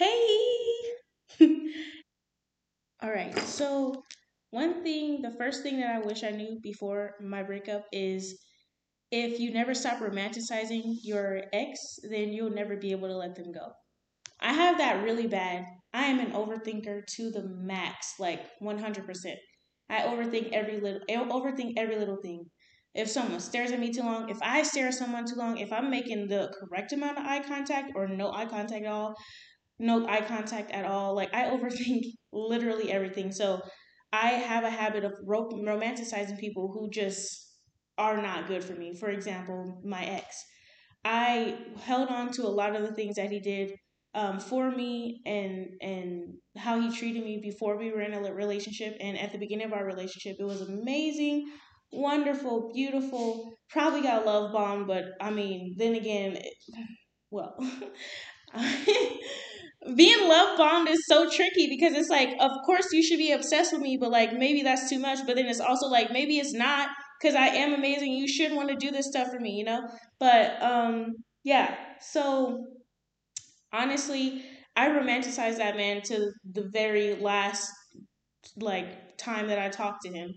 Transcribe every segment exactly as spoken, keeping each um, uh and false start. Hey! All right, so one thing, the first thing that I wish I knew before my breakup is if you never stop romanticizing your ex, then you'll never be able to let them go. I have that really bad. I am an overthinker to the max, like one hundred percent. I overthink every little, I overthink every little thing. If someone stares at me too long, if I stare at someone too long, if I'm making the correct amount of eye contact or no eye contact at all, no eye contact at all, like I overthink literally everything. So I have a habit of rom- romanticizing people who just are not good for me. For example, my ex. I held on to a lot of the things that he did Um, for me and and how he treated me before we were in a relationship, and at the beginning of our relationship. It was amazing, wonderful, beautiful. Probably got love bombed, but I mean, then again, it, well, being love bombed is so tricky because it's like, of course you should be obsessed with me, but like maybe that's too much. But then it's also like maybe it's not, because I am amazing. You should want to do this stuff for me, you know. But um, yeah, so. Honestly, I romanticized that man to the very last, like, time that I talked to him.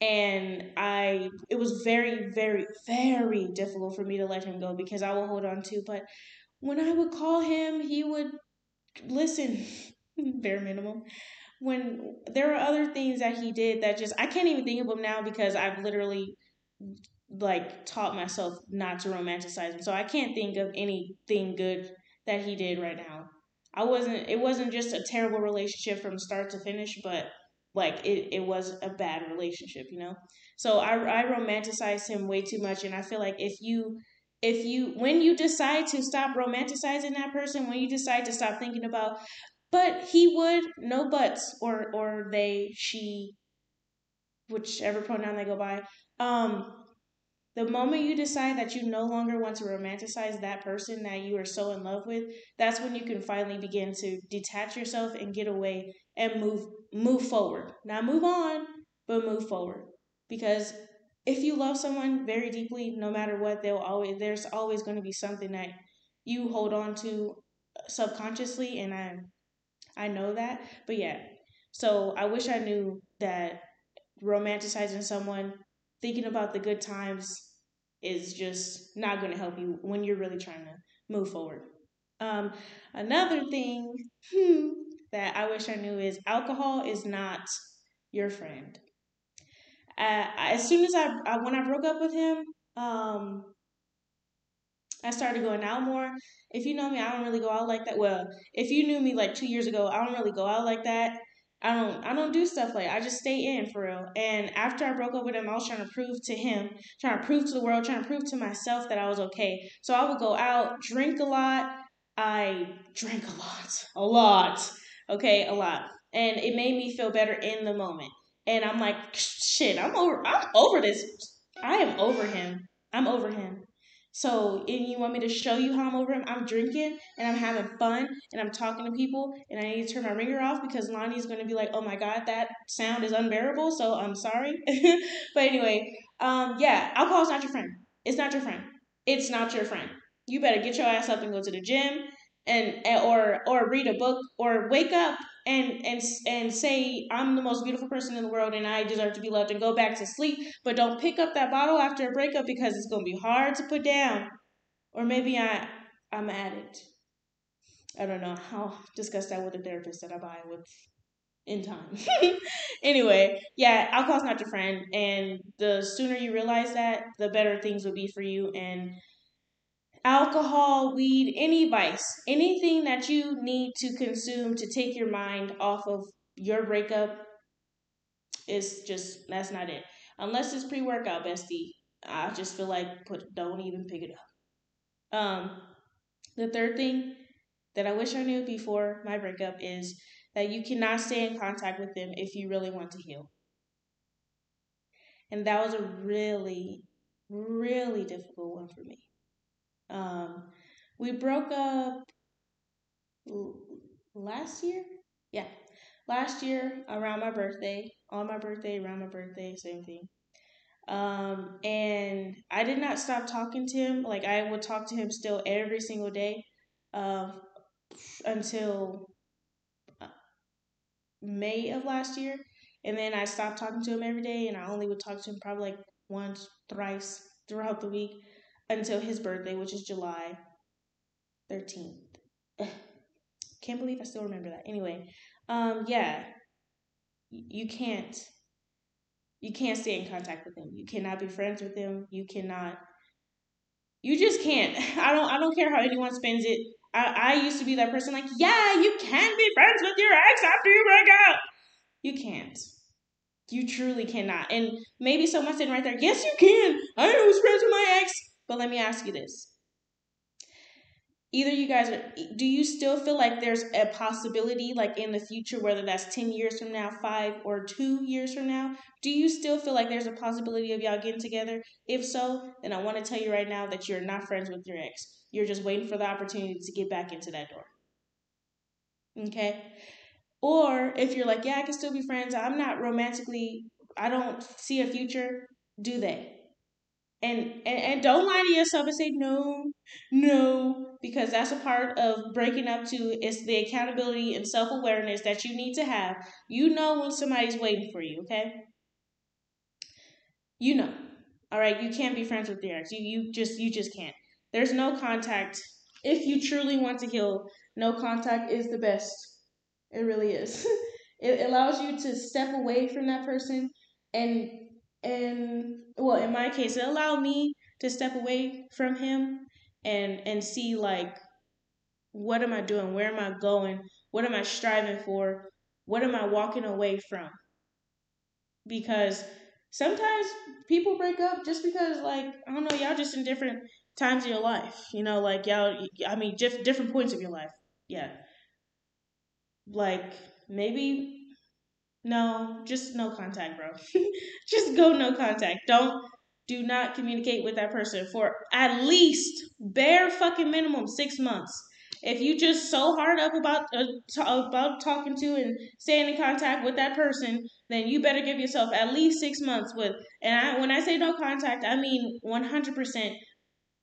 And I, it was very, very, very difficult for me to let him go because I will hold on to. But when I would call him, he would listen, bare minimum. When there were other things that he did that just, I can't even think of them now because I've literally, like, taught myself not to romanticize him. So I can't think of anything good that he did right now. I wasn't, it wasn't just a terrible relationship from start to finish, but like it, it was a bad relationship, you know? So I, I romanticized him way too much. And I feel like if you, if you, when you decide to stop romanticizing that person, when you decide to stop thinking about, but he would, no buts, or, or they, she, whichever pronoun they go by, um, the moment you decide that you no longer want to romanticize that person that you are so in love with, that's when you can finally begin to detach yourself and get away and move move forward. Not move on, but move forward. Because if you love someone very deeply, no matter what, they'll always there's always going to be something that you hold on to subconsciously, and I I know that. But yeah, so I wish I knew that romanticizing someone, thinking about the good times, is just not going to help you when you're really trying to move forward. Um, another thing hmm, that I wish I knew is alcohol is not your friend. Uh, as soon as I, I, when I broke up with him, um, I started going out more. If you know me, I don't really go out like that. Well, if you knew me like two years ago, I don't really go out like that. I don't I don't do stuff like that. I just stay in for real. And after I broke up with him, I was trying to prove to him, trying to prove to the world, trying to prove to myself that I was okay. So I would go out, drink a lot. I drank a lot, a lot, okay, a lot. And it made me feel better in the moment. And I'm like, shit, I'm over, I'm over this. I am over him. I'm over him. So, and you want me to show you how I'm over him? I'm drinking, and I'm having fun, and I'm talking to people, and I need to turn my ringer off because Lonnie's going to be like, oh my God, that sound is unbearable, so I'm sorry. But anyway, um, yeah, alcohol's not your friend. It's not your friend. It's not your friend. You better get your ass up and go to the gym, and or or read a book, or wake up and and and say, I'm the most beautiful person in the world and I deserve to be loved, and go back to sleep. But don't pick up that bottle after a breakup because it's going to be hard to put down. Or maybe I, I'm an addict. I don't know. I'll discuss that with a therapist that I buy with in time. Anyway, yeah, alcohol's not your friend. And the sooner you realize that, the better things will be for you. And alcohol, weed, any vice, anything that you need to consume to take your mind off of your breakup is just, that's not it. Unless it's pre-workout, bestie. I just feel like put, don't even pick it up. Um, the third thing that I wish I knew before my breakup is that you cannot stay in contact with them if you really want to heal. And that was a really, really difficult one for me. Um, we broke up l- last year. Yeah. Last year around my birthday, on my birthday, around my birthday, same thing. Um, and I did not stop talking to him. Like I would talk to him still every single day, um, uh, until May of last year. And then I stopped talking to him every day, and I only would talk to him probably like once, thrice throughout the week until his birthday, which is July thirteenth. Can't believe I still remember that. Anyway, um, yeah, you can't, you can't stay in contact with him. You cannot be friends with him. You cannot, you just can't. I don't, I don't care how anyone spends it. I, I used to be that person like, yeah, you can be friends with your ex after you break up. You can't. You truly cannot. And maybe someone sitting right there, yes, you can. I was friends with my ex. But let me ask you this. Either you guys, are, do you still feel like there's a possibility, like in the future, whether that's ten years from now, five or two years from now, do you still feel like there's a possibility of y'all getting together? If so, then I want to tell you right now that you're not friends with your ex. You're just waiting for the opportunity to get back into that door. Okay? Or if you're like, yeah, I can still be friends. I'm not romantically, I don't see a future. Do they? And, and and don't lie to yourself and say no, no, because that's a part of breaking up too. It's the accountability and self-awareness that you need to have. You know when somebody's waiting for you, okay? You know, all right? You can't be friends with your ex. You, you, just, you just can't. There's no contact. If you truly want to heal, no contact is the best. It really is. It allows you to step away from that person and... And, well, in my case, it allowed me to step away from him and and see, like, what am I doing? Where am I going? What am I striving for? What am I walking away from? Because sometimes people break up just because, like, I don't know, y'all just in different times of your life. You know, like, y'all, I mean, just different points of your life. Yeah. Like, maybe... No, just no contact, bro. Just go no contact. Don't, do not communicate with that person for at least bare fucking minimum six months. If you just so hard up about uh, t- about talking to and staying in contact with that person, then you better give yourself at least six months with. And I, when I say no contact, I mean one hundred percent.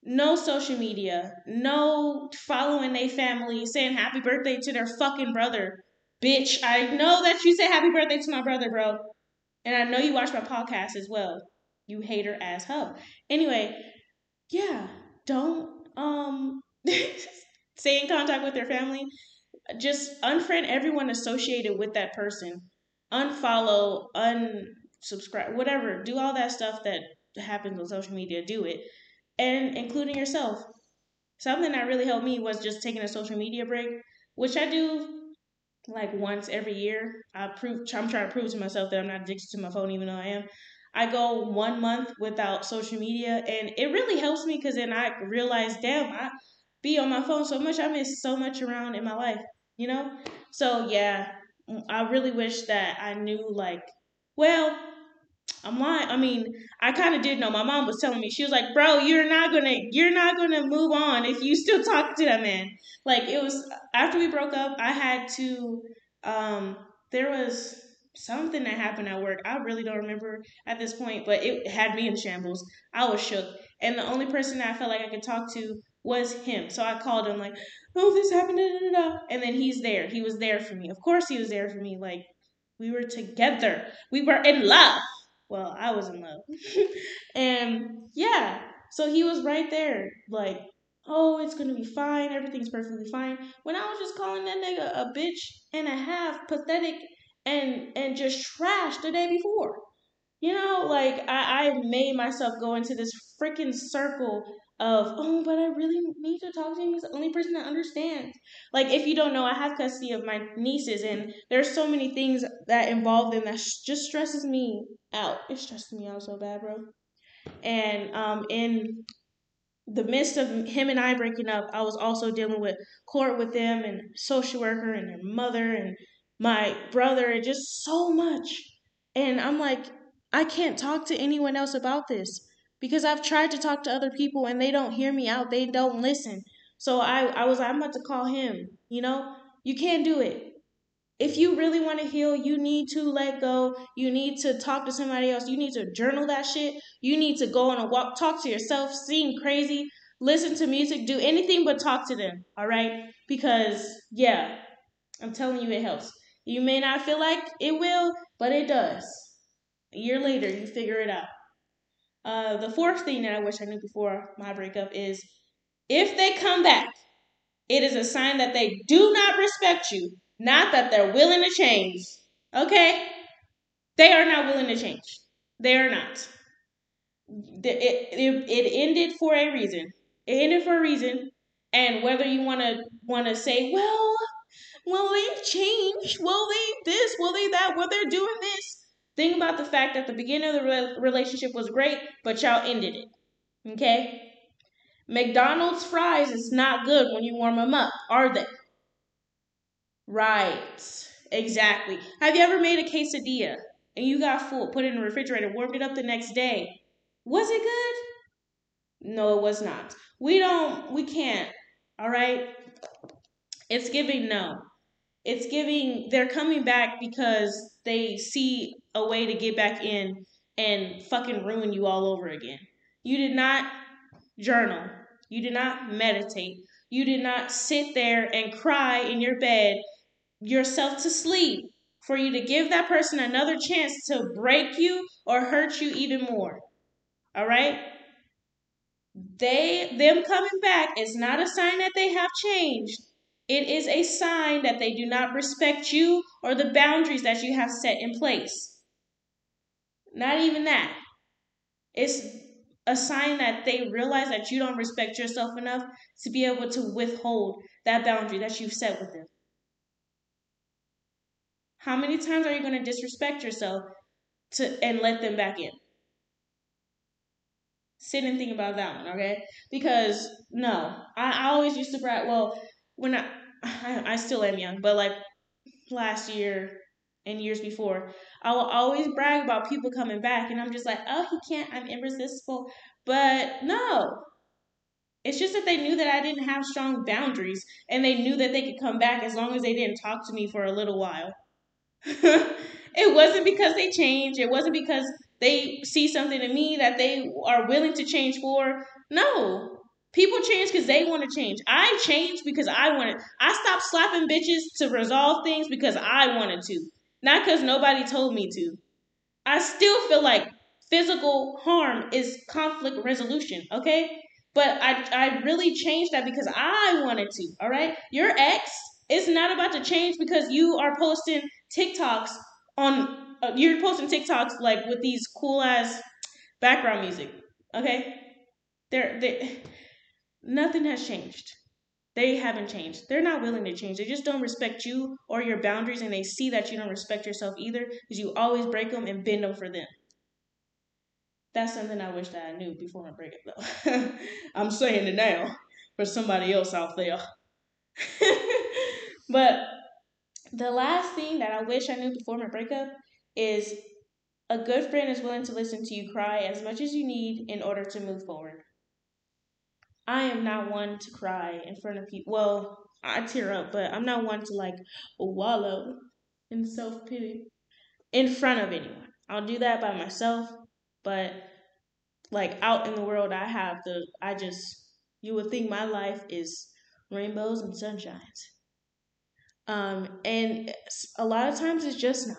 No social media. No following their family, saying happy birthday to their fucking brother. Bitch, I know that you say happy birthday to my brother, bro. And I know you watch my podcast as well. You hater ass hoe. Anyway, yeah, don't um stay in contact with their family. Just unfriend everyone associated with that person. Unfollow, unsubscribe, whatever. Do all that stuff that happens on social media. Do it. And including yourself. Something that really helped me was just taking a social media break, which I do like once every year. I prove, I'm trying to prove to myself that I'm not addicted to my phone, even though I am. I go one month without social media, and it really helps me because then I realize, damn, I be on my phone so much. I miss so much around in my life, you know? So, yeah, I really wish that I knew, like, well, I'm lying. I mean, I kind of did know. My mom was telling me, she was like, bro, you're not going to, you're not going to move on if you still talk to that man. Like, it was, after we broke up, I had to, um, there was something that happened at work. I really don't remember at this point, but it had me in shambles. I was shook. And the only person that I felt like I could talk to was him. So I called him like, oh, this happened. Da, da, da, da. And then he's there. He was there for me. Of course he was there for me. Like, we were together. We were in love. Well, I was in love. And yeah, so he was right there like, oh, it's going to be fine. Everything's perfectly fine. When I was just calling that nigga a bitch and a half, pathetic, and and just trash the day before. You know, like I, I made myself go into this freaking circle of, oh, but I really need to talk to him. He's the only person that understands. Like, if you don't know, I have custody of my nieces, and there's so many things that involve them that sh- just stresses me out. It stresses me out so bad, bro. And um, in the midst of him and I breaking up, I was also dealing with court with them and social worker and their mother and my brother and just so much. And I'm like, I can't talk to anyone else about this. Because I've tried to talk to other people and they don't hear me out. They don't listen. So I, I was like, I'm about to call him. You know, you can't do it. If you really want to heal, you need to let go. You need to talk to somebody else. You need to journal that shit. You need to go on a walk, talk to yourself, seem crazy. listen to music, do anything but talk to them, all right? Because, yeah, I'm telling you, it helps. You may not feel like it will, but it does. A year later, you figure it out. Uh, the fourth thing that I wish I knew before my breakup is if they come back, it is a sign that they do not respect you, not that they're willing to change, okay? They are not willing to change. They are not. It, it, it ended for a reason. It ended for a reason. And whether you want to want to say, well, will they change? Will they this? Will they that? Well, they're doing this. Think about the fact that the beginning of the re- relationship was great, but y'all ended it. Okay? McDonald's fries is not good when you warm them up, are they? Right. Exactly. Have you ever made a quesadilla and you got full, put it in the refrigerator, warmed it up the next day? Was it good? No, it was not. We don't, we can't, all right? It's giving no. It's giving, they're coming back because they see a way to get back in and fucking ruin you all over again. You did not journal. You did not meditate. You did not sit there and cry in your bed yourself to sleep for you to give that person another chance to break you or hurt you even more. All right? They, them coming back is not a sign that they have changed. It is a sign that they do not respect you or the boundaries that you have set in place. Not even that. It's a sign that they realize that you don't respect yourself enough to be able to withhold that boundary that you've set with them. How many times are you going to disrespect yourself to and let them back in? Sit and think about that one, okay? Because, no, I, I always used to brag, well, when I, I, I still am young, but like last year and years before, I will always brag about people coming back, and I'm just like, oh, he can't, I'm irresistible. But no, it's just that they knew that I didn't have strong boundaries, and they knew that they could come back as long as they didn't talk to me for a little while. It wasn't because they changed. It wasn't because they see something in me that they are willing to change for. No. People change because they want to change. I changed because I wanted. I stopped slapping bitches to resolve things because I wanted to. Not because nobody told me to. I still feel like physical harm is conflict resolution, okay? But I, I really changed that because I wanted to, all right? Your ex is not about to change because you are posting TikToks on... You're posting TikToks like with these cool ass background music, okay? They're, they, nothing has changed. They haven't changed. They're not willing to change. They just don't respect you or your boundaries, and they see that you don't respect yourself either because you always break them and bend them for them. That's something I wish that I knew before my breakup, though. I'm saying it now for somebody else out there. But the last thing that I wish I knew before my breakup is a good friend is willing to listen to you cry as much as you need in order to move forward. I am not one to cry in front of people. Well, I tear up, but I'm not one to like wallow in self-pity in front of anyone. I'll do that by myself, but like out in the world, I have the, I just, you would think my life is rainbows and sunshines. Um, and a lot of times it's just not.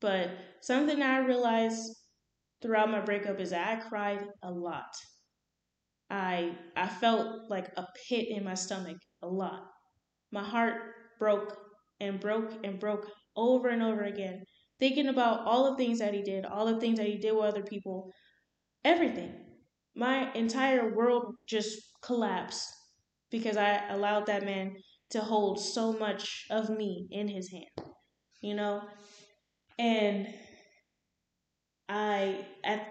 But something I realized throughout my breakup is that I cried a lot. I I felt like a pit in my stomach a lot. My heart broke and broke and broke over and over again, thinking about all the things that he did, all the things that he did with other people, everything. My entire world just collapsed because I allowed that man to hold so much of me in his hand, you know? And I, at,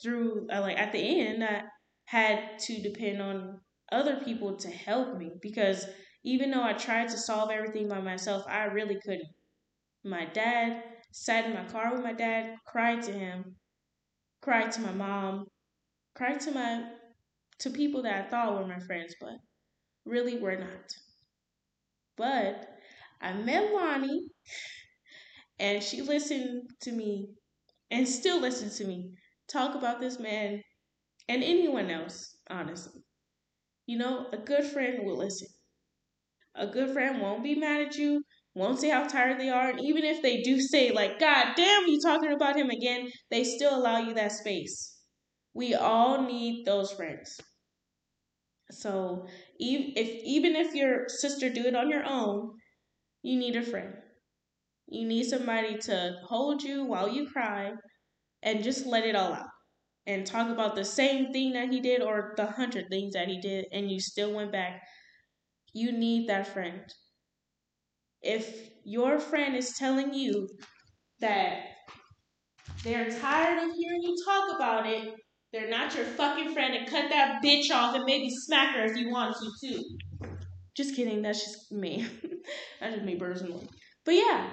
through, like, at the end, I had to depend on other people to help me because even though I tried to solve everything by myself, I really couldn't. My dad, sat in my car with my dad, cried to him, cried to my mom, cried to my, to people that I thought were my friends, but really were not. But I met Lani. And she listened to me and still listens to me talk about this man and anyone else, honestly. You know, a good friend will listen. A good friend won't be mad at you, won't say how tired they are, and even if they do say, like, God damn, you talking about him again, they still allow you that space. We all need those friends. So even if, even if your sister do it on your own, you need a friend. You need somebody to hold you while you cry and just let it all out and talk about the same thing that he did or the hundred things that he did and you still went back. You need that friend. If your friend is telling you that they're tired of hearing you talk about it, they're not your fucking friend, and cut that bitch off and maybe smack her if you want to too. Just kidding, that's just me. That's just me personally. But yeah,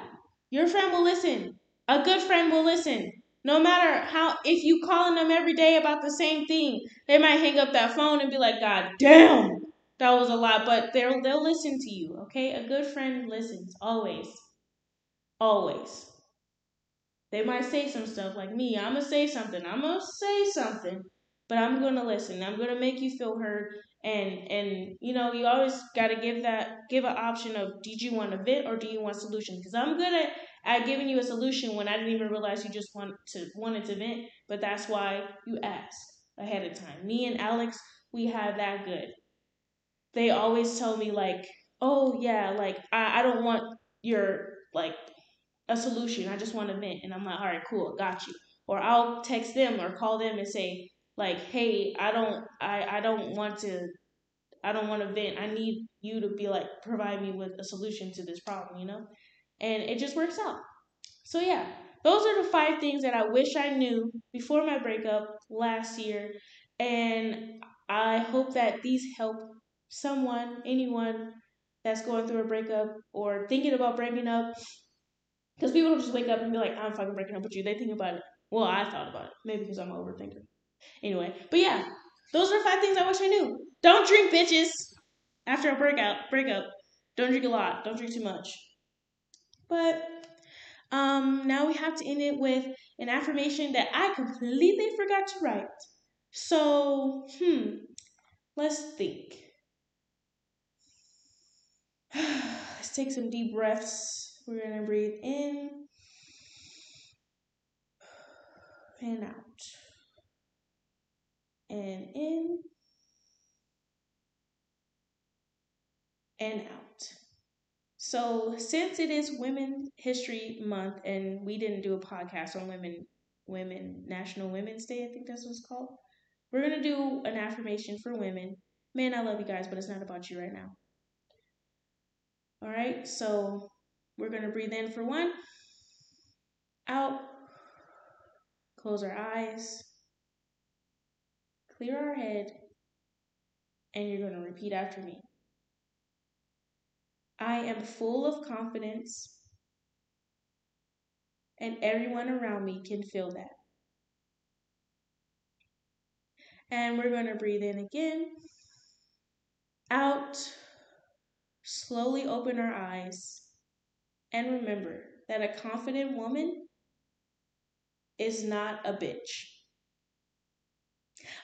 your friend will listen. A good friend will listen. No matter how, if you calling them every day about the same thing, they might hang up that phone and be like, God damn, that was a lot. But they'll, they'll listen to you, okay? A good friend listens, always. Always. They might say some stuff like me. I'm going to say something. I'm going to say something. But I'm going to listen. I'm going to make you feel heard. And, and you know, you always got to give that, give an option of, did you want to vent or do you want solutions? Because I'm good at, at giving you a solution when I didn't even realize you just want to, wanted to vent. But that's why you asked ahead of time. Me and Alex, we have that good. They always tell me like, oh, yeah, like, I, I don't want your, like, a solution. I just want to vent. And I'm like, all right, cool, got you. Or I'll text them or call them and say, like, hey, I don't, I, I don't want to, I don't want to vent. I need you to be like, provide me with a solution to this problem, you know? And it just works out. So yeah, those are the five things that I wish I knew before my breakup last year. And I hope that these help someone, anyone that's going through a breakup or thinking about breaking up. Because people don't just wake up and be like, I'm fucking breaking up with you. They think about it. Well, I thought about it. Maybe because I'm an overthinker. Anyway, but yeah, those are five things I wish I knew. Don't drink, bitches. After a breakout, breakup, don't drink a lot. Don't drink too much. But um, now we have to end it with an affirmation that I completely forgot to write. So, hmm, let's think. Let's take some deep breaths. We're going to breathe in and out. And in and out. So since it is Women's History Month and we didn't do a podcast on women, women National Women's Day, I think that's what it's called. We're going to do an affirmation for women. Man, I love you guys, but it's not about you right now. All right, so we're going to breathe in for one, out, close our eyes, clear our head, and you're going to repeat after me. I am full of confidence, and everyone around me can feel that. And we're going to breathe in again, out, slowly open our eyes. And remember that a confident woman is not a bitch.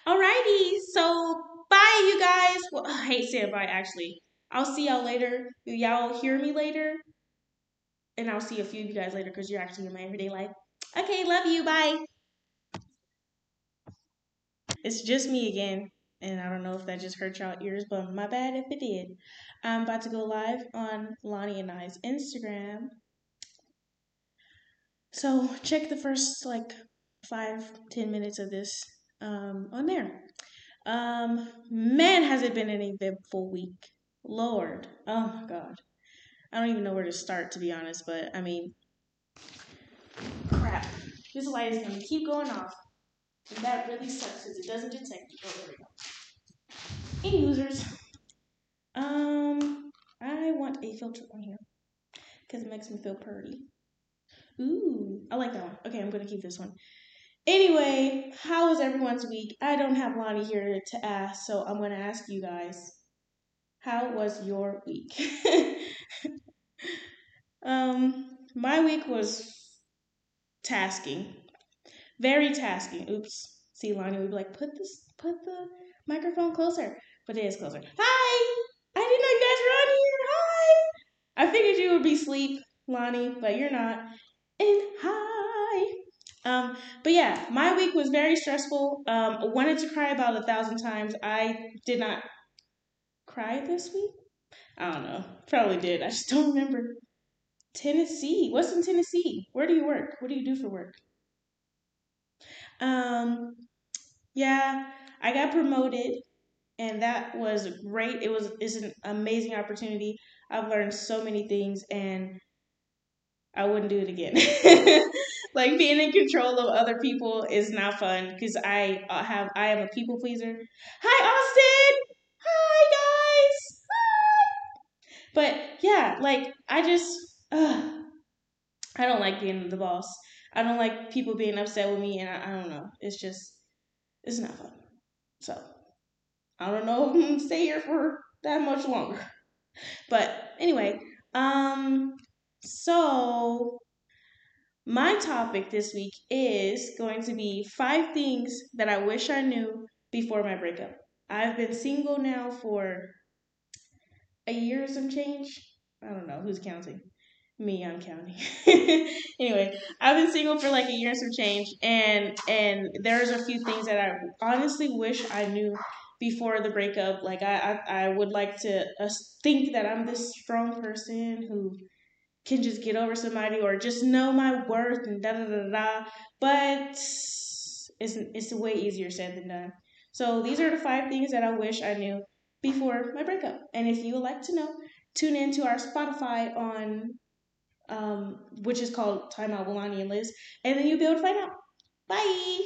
Alrighty, so bye, you guys. Well, I hate saying bye, actually. I'll see y'all later. Y'all hear me later. And I'll see a few of you guys later because you're actually in my everyday life. Okay, love you. Bye. It's just me again. And I don't know if that just hurt y'all ears, but my bad if it did. I'm about to go live on Lani and I's Instagram. So check the first, like, five, ten minutes of this um, on there. Um, man, has it been an eventful week. Lord. Oh, my God. I don't even know where to start, to be honest. But, I mean, crap. This light is going to keep going off. And that really sucks because it doesn't detect you. Oh, there we go. Any losers? Um, I want a filter on here because it makes me feel pretty. Ooh, I like that one. Okay, I'm going to keep this one. Anyway, how was everyone's week? I don't have Lani here to ask, so I'm going to ask you guys. How was your week? um, my week was tasking. Very tasking. Oops. see Lani, we'd be like, put this, put the microphone closer. But it is closer. Hi! I didn't know you guys were on here. Hi! I figured you would be asleep, Lani, but you're not. And hi! Um, but yeah, my week was very stressful. Um, I wanted to cry about a thousand times. I did not cry this week. I don't know. Probably did. I just don't remember. Tennessee. What's in Tennessee? Where do you work? What do you do for work? Um, yeah, I got promoted, and that was great. It was, it's an amazing opportunity. I've learned so many things, and I wouldn't do it again. Like, being in control of other people is not fun, because I have, I am a people pleaser. Hi, Austin! Hi, guys! Hi! But, yeah, like, I just, uh, I don't like being the boss. I don't like people being upset with me, and I, I don't know. It's just, it's not fun. So, I don't know if I'm going to stay here for that much longer. But, anyway, um, so, my topic this week is going to be five things that I wish I knew before my breakup. I've been single now for a year or some change. I don't know who's counting. Me, I'm counting. Anyway, I've been single for like a year and some change, and and there's a few things that I honestly wish I knew before the breakup. Like, I, I, I would like to uh, think that I'm this strong person who can just get over somebody or just know my worth and da-da-da-da, but it's, it's way easier said than done. So these are the five things that I wish I knew before my breakup. And if you would like to know, tune in to our Spotify on... Um, which is called Time Out with Lani and Lizz, and then you'll be able to find out. Bye!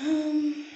Um...